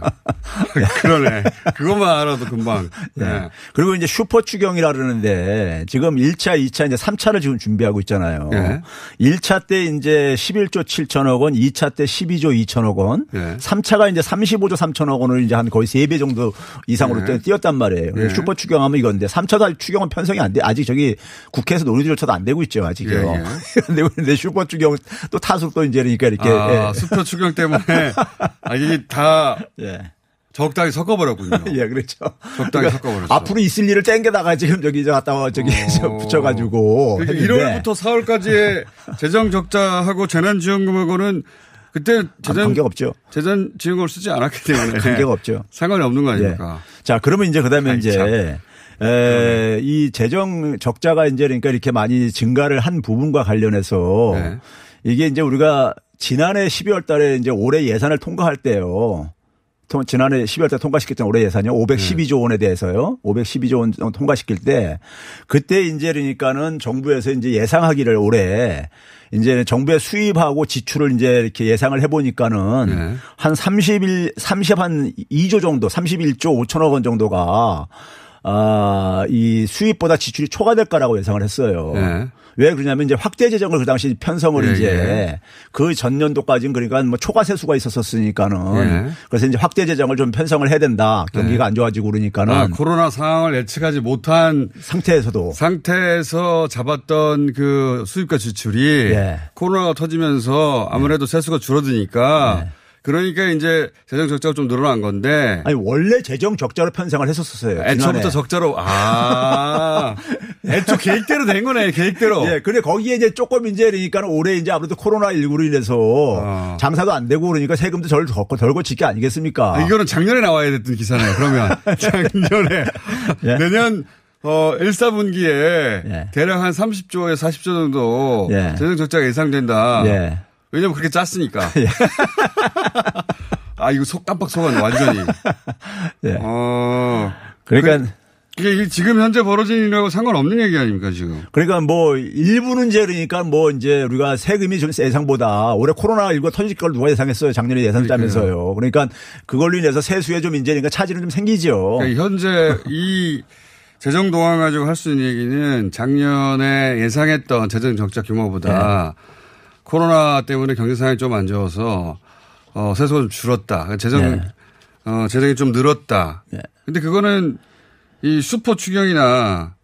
그러네. 그것만 알아도 금방. 네. 네. 그리고 이제 슈퍼 추경이라 그러는데 지금 일 차, 이 차, 이제 삼 차를 지금 준비하고 있잖아요. 네. 일 차 때 이제 십일조 칠천억 원, 이 차 때 십이조 이천억 원, 네. 삼 차가 이제 삼십오조 삼천억 원을 이제 한 거의 세 배 정도 이상으로 네. 뛰었단 말이에요. 네. 슈퍼 추경하면 이건데 삼 차 추경은 편성이 안 돼. 아직 저기 국회에서 논의조차도 안 되고 있죠 아직요. 예, 예. 되고 있는데 슈퍼 추경 또 타석도 이제 그러니까 이렇게 아, 예. 슈퍼 추경 때문에 아, 이게 다 예. 적당히 섞어버렸군요. 예, 그렇죠. 적당히 그러니까 섞어버렸죠. 앞으로 있을 일을 땡겨다가 지금 저기 저 갔다가 저기 어... 붙여가지고. 그러니까 일월부터 사월까지의 재정 적자하고 재난지원금하고는 그때 재정 관계가 없죠. 재정 지원금을 쓰지 않았기 때문에 관계가 없죠. 상관이 없는 거 아닙니까? 예. 자, 그러면 이제 그다음에 아니, 이제. 참. 에, 네. 이 재정 적자가 이제 그러니까 이렇게 많이 증가를 한 부분과 관련해서 네. 이게 이제 우리가 지난해 십이월 달에 이제 올해 예산을 통과할 때요. 지난해 십이월 달에 통과시켰던 올해 예산이요. 오백십이조 원에 대해서요. 오백십이조 원 통과시킬 때 그때 이제 그러니까는 정부에서 이제 예상하기를 올해 이제 정부의 수입하고 지출을 이제 이렇게 예상을 해보니까는 네. 한 삼십일, 삼십 한 이조 정도 삼십일조 오천억 원 정도가 아, 이 수입보다 지출이 초과될 거라고 예상을 했어요. 네. 왜 그러냐면 이제 확대 재정을 그 당시 편성을 예, 이제 예. 그 전년도까지는 그러니까 뭐 초과 세수가 있었었으니까는 예. 그래서 이제 확대 재정을 좀 편성을 해야 된다. 경기가 예. 안 좋아지고 그러니까는 아, 코로나 상황을 예측하지 못한 상태에서도 상태에서 잡았던 그 수입과 지출이 예. 코로나가 터지면서 아무래도 예. 세수가 줄어드니까. 예. 그러니까 이제 재정 적자가 좀 늘어난 건데. 아니 원래 재정 적자로 편성을 했었었어요. 애초부터 적자로. 아, 애초 계획대로 된 거네. 계획대로. 예. 근데 거기에 이제 조금 이제 그러니까 올해 이제 아무래도 코로나십구로 인해서 어. 장사도 안 되고 그러니까 세금도 덜 걷고 덜 걷지게 아니겠습니까? 아, 이거는 작년에 나와야 됐던 기사네요. 그러면 작년에 예? 내년. 어, 일, 사분기에 예. 대략 한 삼십조에서 사십조 정도 예. 재정 적자가 예상된다. 예. 왜냐면 그렇게 짰으니까. 아, 이거 속, 깜빡 속았네, 완전히. 네. 어. 그러니까. 이게 지금 현재 벌어진 일하고 상관없는 얘기 아닙니까, 지금? 그러니까 뭐, 일부는 이제 그러니까 뭐, 이제 우리가 세금이 좀 예상보다 올해 코로나십구가 터질 걸 누가 예상했어요? 작년에 예산 짜면서요. 그러니까 그걸로 인해서 세수에 좀 이제 그러니까 차질은 좀 생기죠. 그러니까 현재 이 재정 동안 가지고 할 수 있는 얘기는 작년에 예상했던 재정 적자 규모보다 네. 코로나 때문에 경제 상황이 좀 안 좋아서 어, 세수가 좀 줄었다. 재정 네. 어, 재정이 좀 늘었다. 네. 근데 그거는 이 슈퍼 추경이나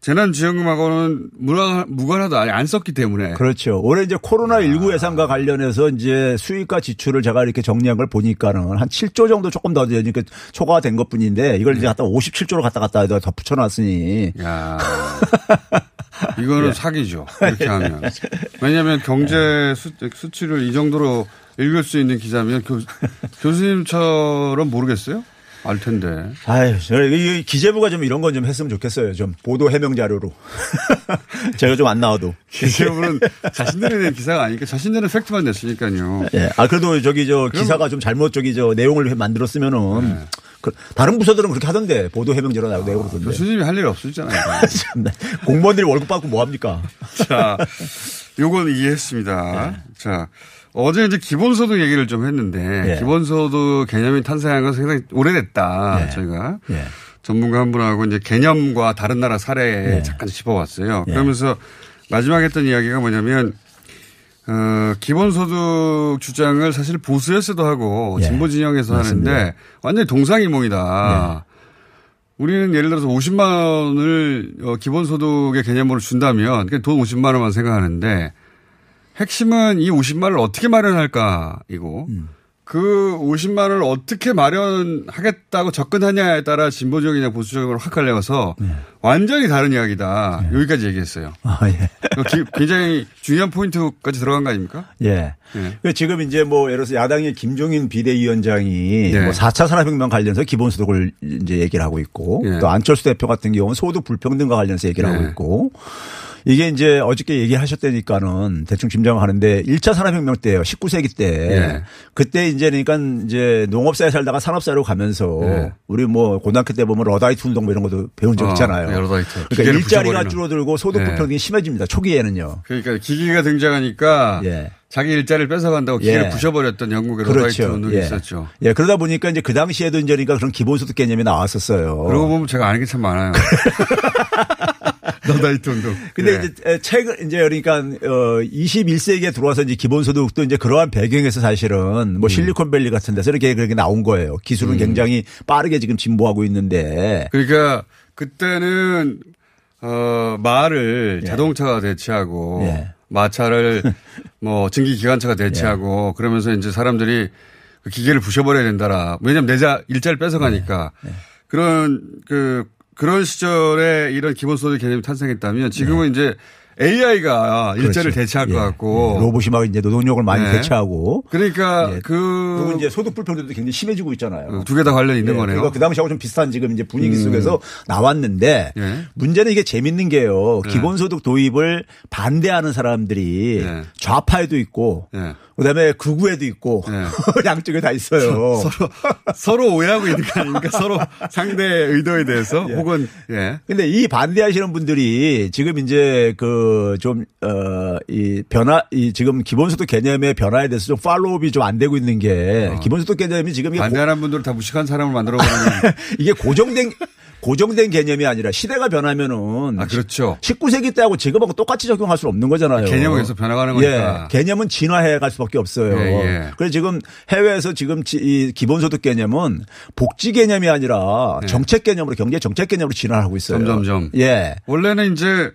재난지원금하고는 무관, 무관하다. 아니, 안 썼기 때문에. 그렇죠. 올해 이제 코로나십구 예산과 관련해서 이제 수익과 지출을 제가 이렇게 정리한 걸 보니까는 한 칠조 정도 조금 더 그러니까 초과된 것 뿐인데 이걸 이제 갖다 오십칠조로 갖다 갖다 더 붙여놨으니. 야. 이거는 예. 사기죠. 이렇게 하면. 왜냐하면 경제 수, 수치를 이 정도로 읽을 수 있는 기자면 교, 교수님처럼 모르겠어요? 알 텐데. 아유, 이 기재부가 좀 이런 건 좀 했으면 좋겠어요. 좀 보도 해명 자료로. 제가 좀 안 나와도. 기재부는 자신들에 대한 기사가 아니니까 자신들은 팩트만 냈으니까요. 예. 아, 그래도 저기 저 기사가 좀 잘못 저기 저 내용을 만들었으면은. 네. 다른 부서들은 그렇게 하던데 보도 해명 자료 나오고 내고 그러던데. 교수님이 할 일이 없으시잖아요. 공무원들이 월급 받고 뭐 합니까? 자, 요건 이해했습니다. 네. 자. 어제 이제 기본소득 얘기를 좀 했는데 예. 기본소득 개념이 탄생한 건 상당히 오래됐다. 예. 저희가 예. 전문가 한 분하고 이제 개념과 다른 나라 사례에 예. 잠깐 짚어봤어요. 예. 그러면서 마지막에 했던 이야기가 뭐냐면 어, 기본소득 주장을 사실 보수에서도 하고 예. 진보 진영에서 맞습니다. 하는데 완전히 동상이몽이다. 예. 우리는 예를 들어서 오십만 원을 기본소득의 개념으로 준다면 돈 오십만 원만 생각하는데 핵심은 이 오십만 원을 어떻게 마련할까이고 음. 그 오십만 원을 어떻게 마련하겠다고 접근하냐에 따라 진보적이냐 보수적으로 확 갈려서 네. 완전히 다른 이야기다. 네. 여기까지 얘기했어요. 아, 예. 굉장히 중요한 포인트까지 들어간 거 아닙니까? 예. 예. 지금 이제 뭐 예를 들어서 야당의 김종인 비대위원장이 네. 뭐 사 차 산업혁명 관련해서 기본소득을 이제 얘기를 하고 있고 예. 또 안철수 대표 같은 경우는 소득 불평등과 관련해서 얘기를 네. 하고 있고 이게 이제 어저께 얘기하셨다니까는 대충 짐작하는데 일 차 산업혁명 때예요. 십구 세기 때. 예. 그때 이제 그러니까 이제 농업사회 살다가 산업사회로 가면서 예. 우리 뭐 고등학교 때 보면 러다이트 운동 이런 것도 배운 적 있잖아요. 어, 예, 러다이트. 그러니까 일자리가 줄어들고 소득 불평등이 예. 심해집니다. 초기에는요. 그러니까 기기가 등장하니까 예. 자기 일자리를 뺏어간다고 기계를 예. 부셔버렸던 영국의 로다이트 그렇죠. 운동이 예. 있었죠. 예, 그러다 보니까 이제 그 당시에도 이제 그러니까 그런 기본소득 개념이 나왔었어요. 그러고 보면 제가 아는 게 참 많아요. 로다이트 운동. 근데 예. 이제 최근 이제 그러니까 어 이십일 세기에 들어와서 이제 기본소득도 이제 그러한 배경에서 사실은 뭐 실리콘밸리 같은 데서 이렇게 그렇게 나온 거예요. 기술은 음. 굉장히 빠르게 지금 진보하고 있는데. 그러니까 그때는 어 말을 예. 자동차가 대체하고. 예. 마차를 뭐 증기 기관차가 대체하고 예. 그러면서 이제 사람들이 그 기계를 부셔버려야 된다라. 왜냐하면 내자 일자를 뺏어가니까 예. 예. 그런 그 그런 시절에 이런 기본소득 개념이 탄생했다면 지금은 예. 이제 에이아이가 일자를 대체할 예. 것 같고 로봇이 막 이제 노동력을 많이 예. 대체하고 그러니까 예. 그 그리고 이제 소득 불평등도 굉장히 심해지고 있잖아요. 두 개 다 관련이 있는 예. 거네요. 그러니까 그 당시하고 좀 비슷한 지금 이제 분위기 음. 속에서 나왔는데 예. 문제는 이게 재밌는 게요. 예. 기본소득 도입을 반대하는 사람들이 예. 좌파에도 있고 예. 그다음에 극우에도 있고 예. 양쪽에 다 있어요. 서로 서로 오해하고 있는 거 아닙니까? 서로 상대의 의도에 대해서 예. 혹은 예. 근데 이 반대하시는 분들이 지금 이제 그 좀 어 이 변화 이 지금 기본소득 개념의 변화에 대해서 좀 팔로우업이 좀 안 되고 있는 게 어. 기본소득 개념이 지금 반대하는 분들은 다 무식한 사람을 만들어 버리는 이게 고정된 고정된 개념이 아니라 시대가 변하면은 아 그렇죠. 십구 세기 때하고 지금하고 똑같이 적용할 수 없는 거잖아요. 개념은 계속 변화가는 거니까. 예, 개념은 진화해 갈 수밖에 없어요. 예, 예. 그래서 지금 해외에서 지금 이 기본소득 개념은 복지 개념이 아니라 예. 정책 개념으로 경제 정책 개념으로 진화하고 있어요. 점점점. 예. 원래는 이제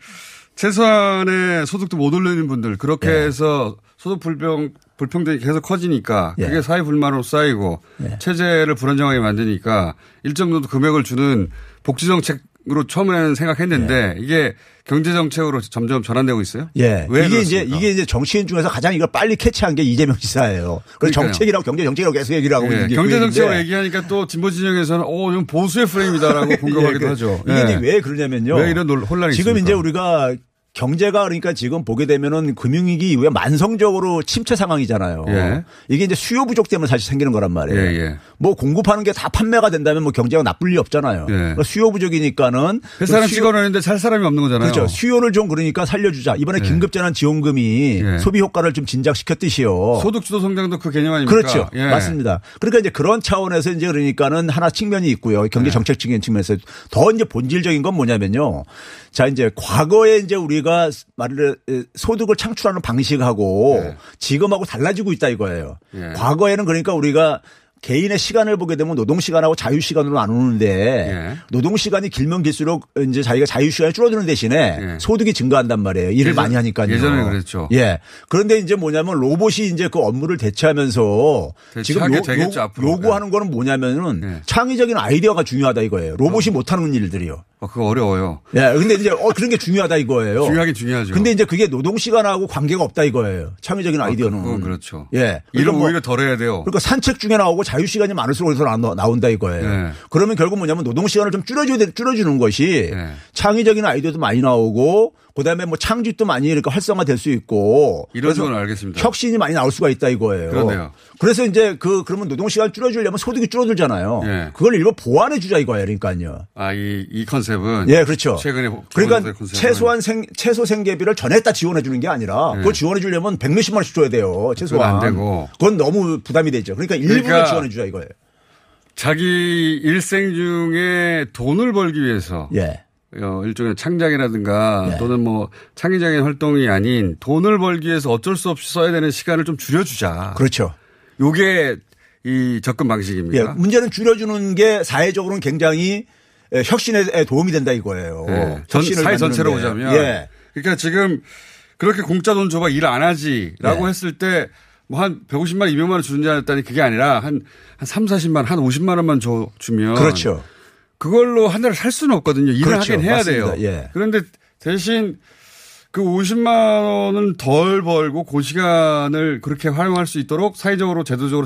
최소한의 소득도 못 올리는 분들 그렇게 예. 해서 소득 불평, 불평등이 계속 커지니까 그게 예. 사회 불만으로 쌓이고 예. 체제를 불안정하게 만드니까 일정 정도 금액을 주는 복지정책으로 처음에는 생각했는데 예. 이게 경제정책으로 점점 전환되고 있어요? 예. 왜 이게 그렇습니까? 이제 이게 이제 정치인 중에서 가장 이걸 빨리 캐치한 게 이재명 지사예요. 그래서 그러니까요. 정책이라고 경제정책이라고 계속 얘기를 하고 예. 있는 게 경제정책으로 얘기하니까 또 진보 진영에서는 오, 이건 보수의 프레임이다라고 공격하기도 예. 하죠. 이게 예. 이제 왜 그러냐면요. 왜 이런 혼란이 지금 있습니까? 이제 우리가 경제가 그러니까 지금 보게 되면은 금융위기 이후에 만성적으로 침체 상황이잖아요. 예. 이게 이제 수요 부족 때문에 사실 생기는 거란 말이에요. 예, 예. 뭐 공급하는 게 다 판매가 된다면 뭐 경제가 나쁠 리 없잖아요. 예. 그러니까 수요 부족이니까는 회사는 수요... 찍어내는데 살 사람이 없는 거잖아요. 그렇죠. 수요를 좀 그러니까 살려주자. 이번에 예. 긴급재난지원금이 예. 소비 효과를 좀 진작시켰듯이요. 소득주도 성장도 그 개념 아닙니까? 그렇죠. 예. 맞습니다. 그러니까 이제 그런 차원에서 이제 그러니까는 하나 측면이 있고요. 경제 정책적인 측면에서 더 이제 본질적인 건 뭐냐면요. 자 이제 과거에 이제 우리 우리가 말을 소득을 창출하는 방식하고 예. 지금하고 달라지고 있다 이거예요. 예. 과거에는 그러니까 우리가 개인의 시간을 보게 되면 노동 시간하고 자유 시간으로 나누는데 예. 노동 시간이 길면 길수록 이제 자기가 자유 시간이 줄어드는 대신에 예. 소득이 증가한단 말이에요. 일을 예전, 많이 하니까요. 예전에 그랬죠. 예. 그런데 이제 뭐냐면 로봇이 이제 그 업무를 대체하면서 지금 요, 요, 요구하는 거는 뭐냐면은 예. 창의적인 아이디어가 중요하다 이거예요. 로봇이 어. 못하는 일들이요. 어, 그거 어려워요. 예. 근데 이제 어, 그런 게 중요하다 이거예요. 중요하긴 중요하죠. 근데 이제 그게 노동 시간하고 관계가 없다 이거예요. 창의적인 아이디어는. 어, 그건 그렇죠. 예. 일은 뭐, 오히려 덜 해야 돼요. 그러니까 산책 중에 나오고 자유시간이 많을수록 그래서 나온다 이거예요. 네. 그러면 결국 뭐냐면 노동시간을 좀 줄여줘야 돼, 줄여주는 것이 네. 창의적인 아이디어도 많이 나오고 그다음에 뭐 창직도 많이 이렇게 활성화될 수 있고 이런 건 알겠습니다. 혁신이 많이 나올 수가 있다 이거예요. 그러네요. 그래서 이제 그 그러면 노동시간 줄여주려면 소득이 줄어들잖아요. 네. 그걸 일부 보완해 주자 이거예요. 그러니까요. 아, 이, 이 컨셉은 예, 그렇죠. 최근에 그러니까 최소한 생, 최소 생계비를 전에다 지원해 주는 게 아니라 네. 그걸 지원해 주려면 백몇십만 원씩 줘야 돼요. 최소한 안 되고 그건 너무 부담이 되죠. 그러니까 일부를 그러니까 지원해 주자 이거예요. 자기 일생 중에 돈을 벌기 위해서. 예. 어, 일종의 창작이라든가 예. 또는 뭐 창의적인 활동이 아닌 돈을 벌기 위해서 어쩔 수 없이 써야 되는 시간을 좀 줄여주자. 그렇죠. 요게 이 접근 방식입니다. 예. 문제는 줄여주는 게 사회적으로는 굉장히 혁신에 도움이 된다 이거예요. 예. 전, 사회 전체로 보자면. 예. 그러니까 지금 그렇게 공짜 돈 줘봐 일 안 하지라고 예. 했을 때 뭐 한 백오십만 원, 이백만 원 주는 줄 알았다니 그게 아니라 한, 한 삼사십만 원, 한 오십만 원만 줘, 주면. 그렇죠. 그걸로 한 달을 살 수는 없거든요. 일을 그렇죠. 하긴 해야 맞습니다. 돼요. 예. 그런데 대신 그 오십만 원은 덜 벌고 그 시간을 그렇게 활용할 수 있도록 사회적으로 제도적으로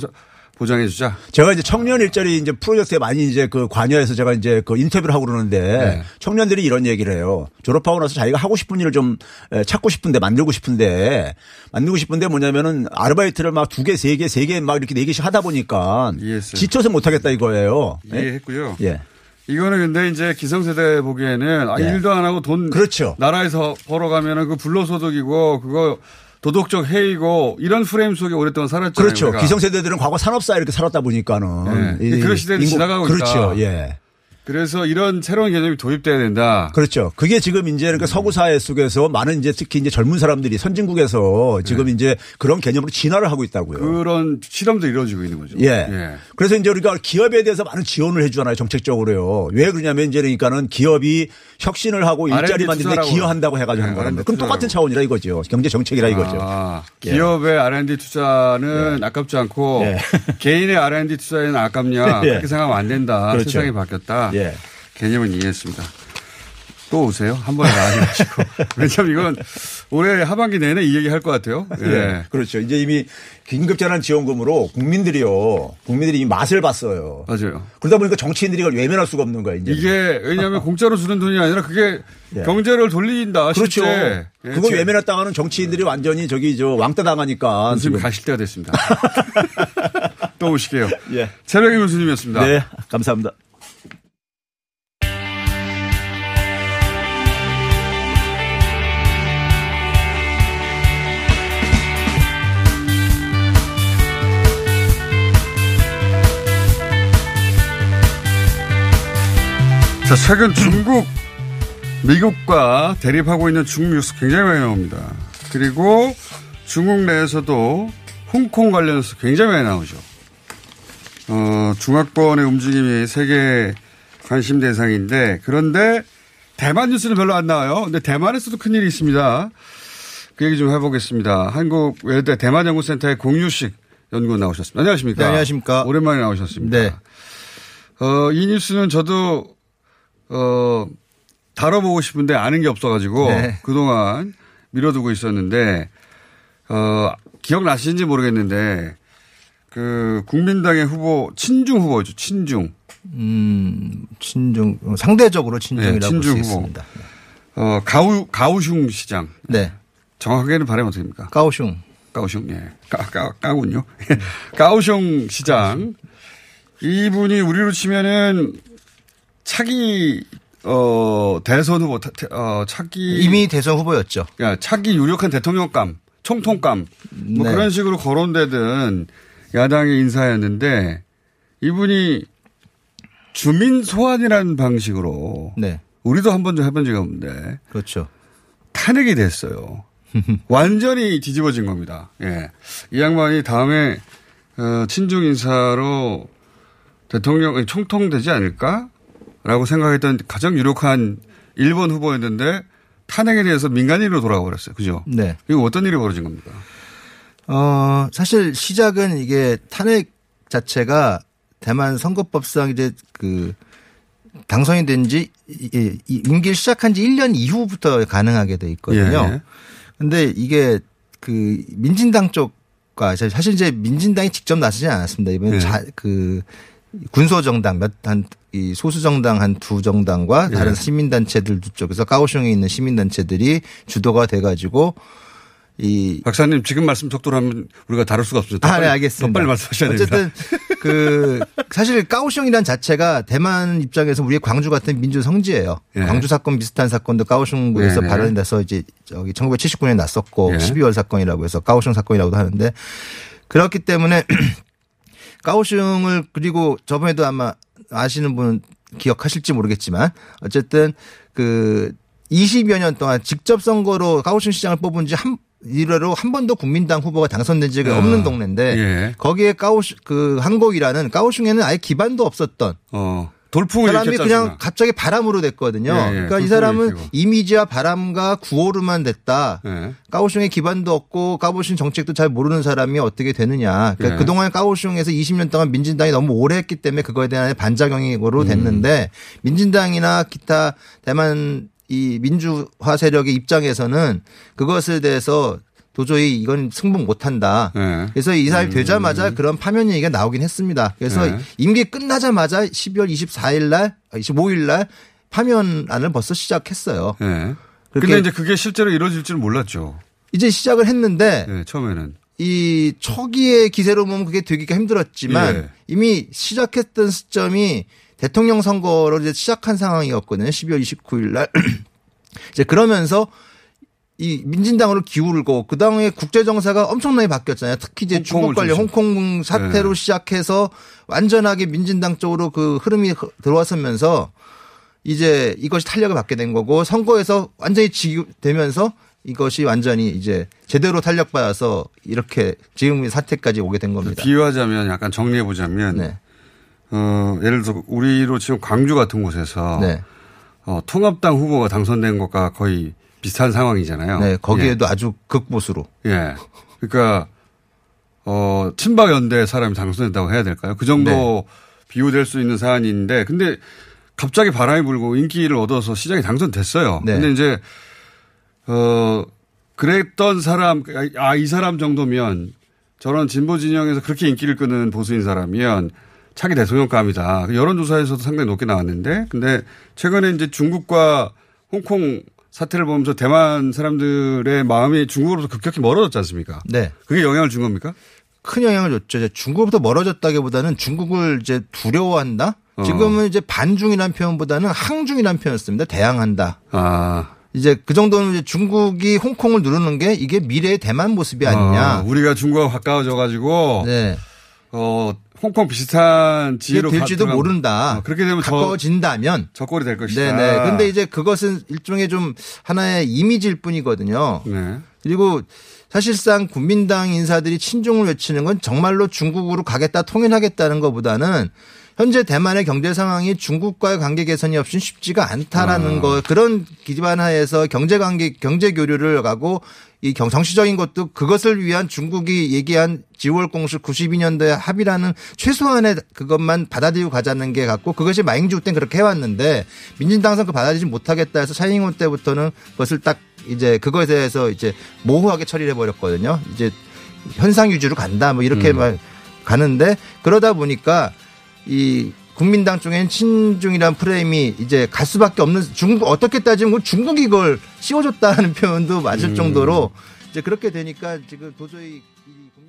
보장해주자. 제가 이제 청년 일자리 이제 프로젝트에 많이 이제 그 관여해서 제가 이제 그 인터뷰를 하고 그러는데 네. 청년들이 이런 얘기를 해요. 졸업하고 나서 자기가 하고 싶은 일을 좀 찾고 싶은데 만들고 싶은데 만들고 싶은데 뭐냐면은 아르바이트를 막 두 개, 세 개, 세 개 막 이렇게 네 개씩 하다 보니까 이해했어요. 지쳐서 못하겠다 이거예요. 네? 이해했고요. 예. 이거는 근데 이제 기성세대 보기에는 아, 예. 일도 안 하고 돈 그렇죠. 나라에서 벌어가면은 그 불로소득이고 그거 도덕적 해이고 이런 프레임 속에 오랫동안 살았잖아요. 그렇죠. 우리가. 기성세대들은 과거 산업사에 이렇게 살았다 보니까는. 예. 이, 그런 시대는 인구, 지나가고 그렇죠. 있다. 그렇죠. 예. 그래서 이런 새로운 개념이 도입돼야 된다. 그렇죠. 그게 지금 이제 그러니까 음. 서구 사회 속에서 많은 이제 특히 이제 젊은 사람들이 선진국에서 지금 네. 이제 그런 개념으로 진화를 하고 있다고요. 그런 실험도 이루어지고 있는 거죠. 예. 예. 그래서 이제 우리가 기업에 대해서 많은 지원을 해주잖아요. 정책적으로요. 왜 그러냐면 이제 그러니까는 기업이 혁신을 하고 일자리 만드는데 기여한다고 해가지고 네. 하는 거라는 거예요. 그럼 똑같은 차원이라 이거죠. 경제 정책이라 이거죠. 아, 예. 기업의 알앤디 투자는 예. 아깝지 않고 예. 개인의 알앤디 투자에는 아깝냐. 예. 그렇게 생각하면 안 된다. 그렇죠. 세상이 바뀌었다. 예. 개념은 이해했습니다. 또 오세요. 한 번에 나와주시고. 왜냐하면 이건 올해 하반기 내내 이 얘기 할 것 같아요. 예. 예. 그렇죠. 이제 이미 긴급재난지원금으로 국민들이요. 국민들이 이미 맛을 봤어요. 맞아요. 그러다 보니까 정치인들이 이걸 외면할 수가 없는 거예요. 이제는. 이게 왜냐하면 공짜로 주는 돈이 아니라 그게 예. 경제를 돌린다. 그렇죠. 실제. 그거 예. 외면했다가는 정치인들이 예. 완전히 저기 저 왕따 당하니까. 교수님 가실 때가 됐습니다. 또 오실게요. 예. 최병현 교수님이었습니다. 네. 감사합니다. 자, 최근 중국, 미국과 대립하고 있는 중국 뉴스 굉장히 많이 나옵니다. 그리고 중국 내에서도 홍콩 관련해서 굉장히 많이 나오죠. 어, 중화권의 움직임이 세계 관심 대상인데 그런데 대만 뉴스는 별로 안 나와요. 근데 대만에서도 큰일이 있습니다. 그 얘기 좀 해보겠습니다. 한국외대 대만연구센터의 공유식 연구원 나오셨습니다. 안녕하십니까? 네, 안녕하십니까? 오랜만에 나오셨습니다. 네. 어, 이 뉴스는 저도 어, 다뤄보고 싶은데 아는 게 없어가지고 네. 그동안 미뤄두고 있었는데, 어, 기억나시는지 모르겠는데, 그, 국민당의 후보, 친중 후보죠. 친중. 음, 친중, 상대적으로 친중이라고 네, 친중 볼 수 있습니다. 어, 가우, 가우슝 시장. 네. 정확하게는 발음 어떻게 됩니까? 가우슝. 가우슝, 예. 까, 까, 까군요. 가우슝 시장. 가우슝. 이분이 우리로 치면은, 차기 어 대선 후보 어 차기 이미 대선 후보였죠. 그러니까 차기 유력한 대통령감, 총통감 뭐 네. 그런 식으로 거론되던 야당의 인사였는데 이분이 주민 소환이라는 방식으로 네. 우리도 한 번 좀 해본 적이 없는데 그렇죠. 탄핵이 됐어요. 완전히 뒤집어진 겁니다. 예, 이 양반이 다음에 어, 친중 인사로 대통령 총통되지 않을까? 라고 생각했던 가장 유력한 일본 후보였는데 탄핵에 대해서 민간인으로 돌아가 버렸어요. 그죠? 네. 이거 어떤 일이 벌어진 겁니까? 어, 사실 시작은 이게 탄핵 자체가 대만 선거법상 이제 그 당선이 된 지 임기를 시작한 지 일 년 이후부터 가능하게 돼 있거든요. 예. 근데 이게 그 민진당 쪽과 사실 이제 민진당이 직접 나서지 않았습니다. 이번에 예. 자, 그 군소정당 몇 한 이 소수정당 한 두 정당과 예. 다른 시민단체들 두 쪽에서 가오슝에 있는 시민단체들이 주도가 돼가지고 이 박사님 지금 말씀 속도로 하면 우리가 다룰 수가 없어요. 아, 네, 알겠습니다. 더 빨리 말씀하셔야 됩니다. 어쨌든 그 사실 가오슝이란 자체가 대만 입장에서 우리의 광주 같은 민주 성지예요. 예. 광주 사건 비슷한 사건도 가오슝에서 예, 네. 발현돼서 이제 저기 천구백칠십구 년 났었고 예. 십이월 사건이라고 해서 가오슝 사건이라고도 하는데 그렇기 때문에. 가오슝을 그리고 저번에도 아마 아시는 분 기억하실지 모르겠지만 어쨌든 그 이십여 년 동안 직접 선거로 가오슝 시장을 뽑은 지 한, 이래로 한 번도 국민당 후보가 당선된 적이 어. 없는 동네인데 예. 거기에 가오슝 그 한국이라는 가오슝에는 아예 기반도 없었던 어. 돌풍을 사람이 그냥 갑자기 바람으로 됐거든요. 예, 예. 그러니까 이 사람은 일으키고. 이미지와 바람과 구호로만 됐다. 예. 가오슝에 기반도 없고 가오슝 정책도 잘 모르는 사람이 어떻게 되느냐. 그러니까 예. 그동안 가오슝에서 이십 년 동안 민진당이 너무 오래 했기 때문에 그거에 대한 반작용으로 음. 됐는데 민진당이나 기타 대만 이 민주화 세력의 입장에서는 그것에 대해서 도저히 이건 승복 못한다. 네. 그래서 이 사람이 되자마자 음. 그런 파면 얘기가 나오긴 했습니다. 그래서 네. 임기 끝나자마자 십이월 이십사일 날, 이십오일 날 파면안을 벌써 시작했어요. 그런데 네. 이제 그게 실제로 이루어질 줄 몰랐죠. 이제 시작을 했는데 네, 처음에는. 이 초기의 기세로 보면 그게 되기가 힘들었지만 예. 이미 시작했던 시점이 대통령 선거를 이제 시작한 상황이었거든요. 십이월 이십구일 날. 이제 그러면서 이 민진당으로 기울고 그 당의 국제정세가 엄청나게 바뀌었잖아요. 특히 이제 중국 관련 홍콩 사태로 예. 시작해서 완전하게 민진당 쪽으로 그 흐름이 들어와서면서 이제 이것이 탄력을 받게 된 거고 선거에서 완전히 지되면서 이것이 완전히 이제 제대로 탄력받아서 이렇게 지금 사태까지 오게 된 겁니다. 비유하자면 약간 정리해보자면 네. 어, 예를 들어 우리로 지금 광주 같은 곳에서 네. 어, 통합당 후보가 당선된 것과 거의 비슷한 상황이잖아요. 네, 거기에도 예. 아주 극보수로. 예. 그러니까 어, 친박연대 사람이 당선됐다고 해야 될까요? 그 정도 네. 비유될 수 있는 사안인데 근데 갑자기 바람이 불고 인기를 얻어서 시장에 당선됐어요. 네. 근데 이제 어, 그랬던 사람, 아, 이 사람 정도면 저런 진보 진영에서 그렇게 인기를 끄는 보수인 사람이면 차기 대통령감이다. 여론조사에서도 상당히 높게 나왔는데, 근데 최근에 이제 중국과 홍콩 사태를 보면서 대만 사람들의 마음이 중국으로부터 급격히 멀어졌지 않습니까? 네. 그게 영향을 준 겁니까? 큰 영향을 줬죠. 중국으로부터 멀어졌다기보다는 중국을 이제 두려워한다? 어. 지금은 이제 반중이라는 표현보다는 항중이라는 표현을 씁니다. 대항한다. 아. 이제 그 정도는 이제 중국이 홍콩을 누르는 게 이게 미래의 대만 모습이 아니냐. 어, 우리가 중국하고 가까워져 가지고 네. 어, 홍콩 비슷한 지혜로 될지도 가, 모른다. 어, 그렇게 되면 가까워진다면 저꼴이 될 것이다. 네네. 그런데 이제 그것은 일종의 좀 하나의 이미지일 뿐이거든요. 네. 그리고 사실상 국민당 인사들이 친중을 외치는 건 정말로 중국으로 가겠다, 통일하겠다는 것보다는 현재 대만의 경제 상황이 중국과의 관계 개선이 없이 쉽지가 않다라는 아. 것 그런 기반 하에서 경제 관계 경제 교류를 가고 이 정치적인 것도 그것을 위한 중국이 얘기한 지월 공식 구십이년도에 합의라는 최소한의 그것만 받아들이고 가자는 게 같고 그것이 마잉주 때는 그렇게 해왔는데 민진당선 그 받아들이지 못하겠다 해서 차잉원 때부터는 그것을 딱 이제 그거에 대해서 이제 모호하게 처리를 해버렸거든요. 이제 현상 위주로 간다 뭐 이렇게 음. 가는데 그러다 보니까. 이 국민당 쪽엔 친중이라는 프레임이 이제 갈 수밖에 없는 중국 어떻게 따지면 중국이 이걸 씌워줬다는 표현도 맞을 음. 정도로 이제 그렇게 되니까 지금 도저히. 이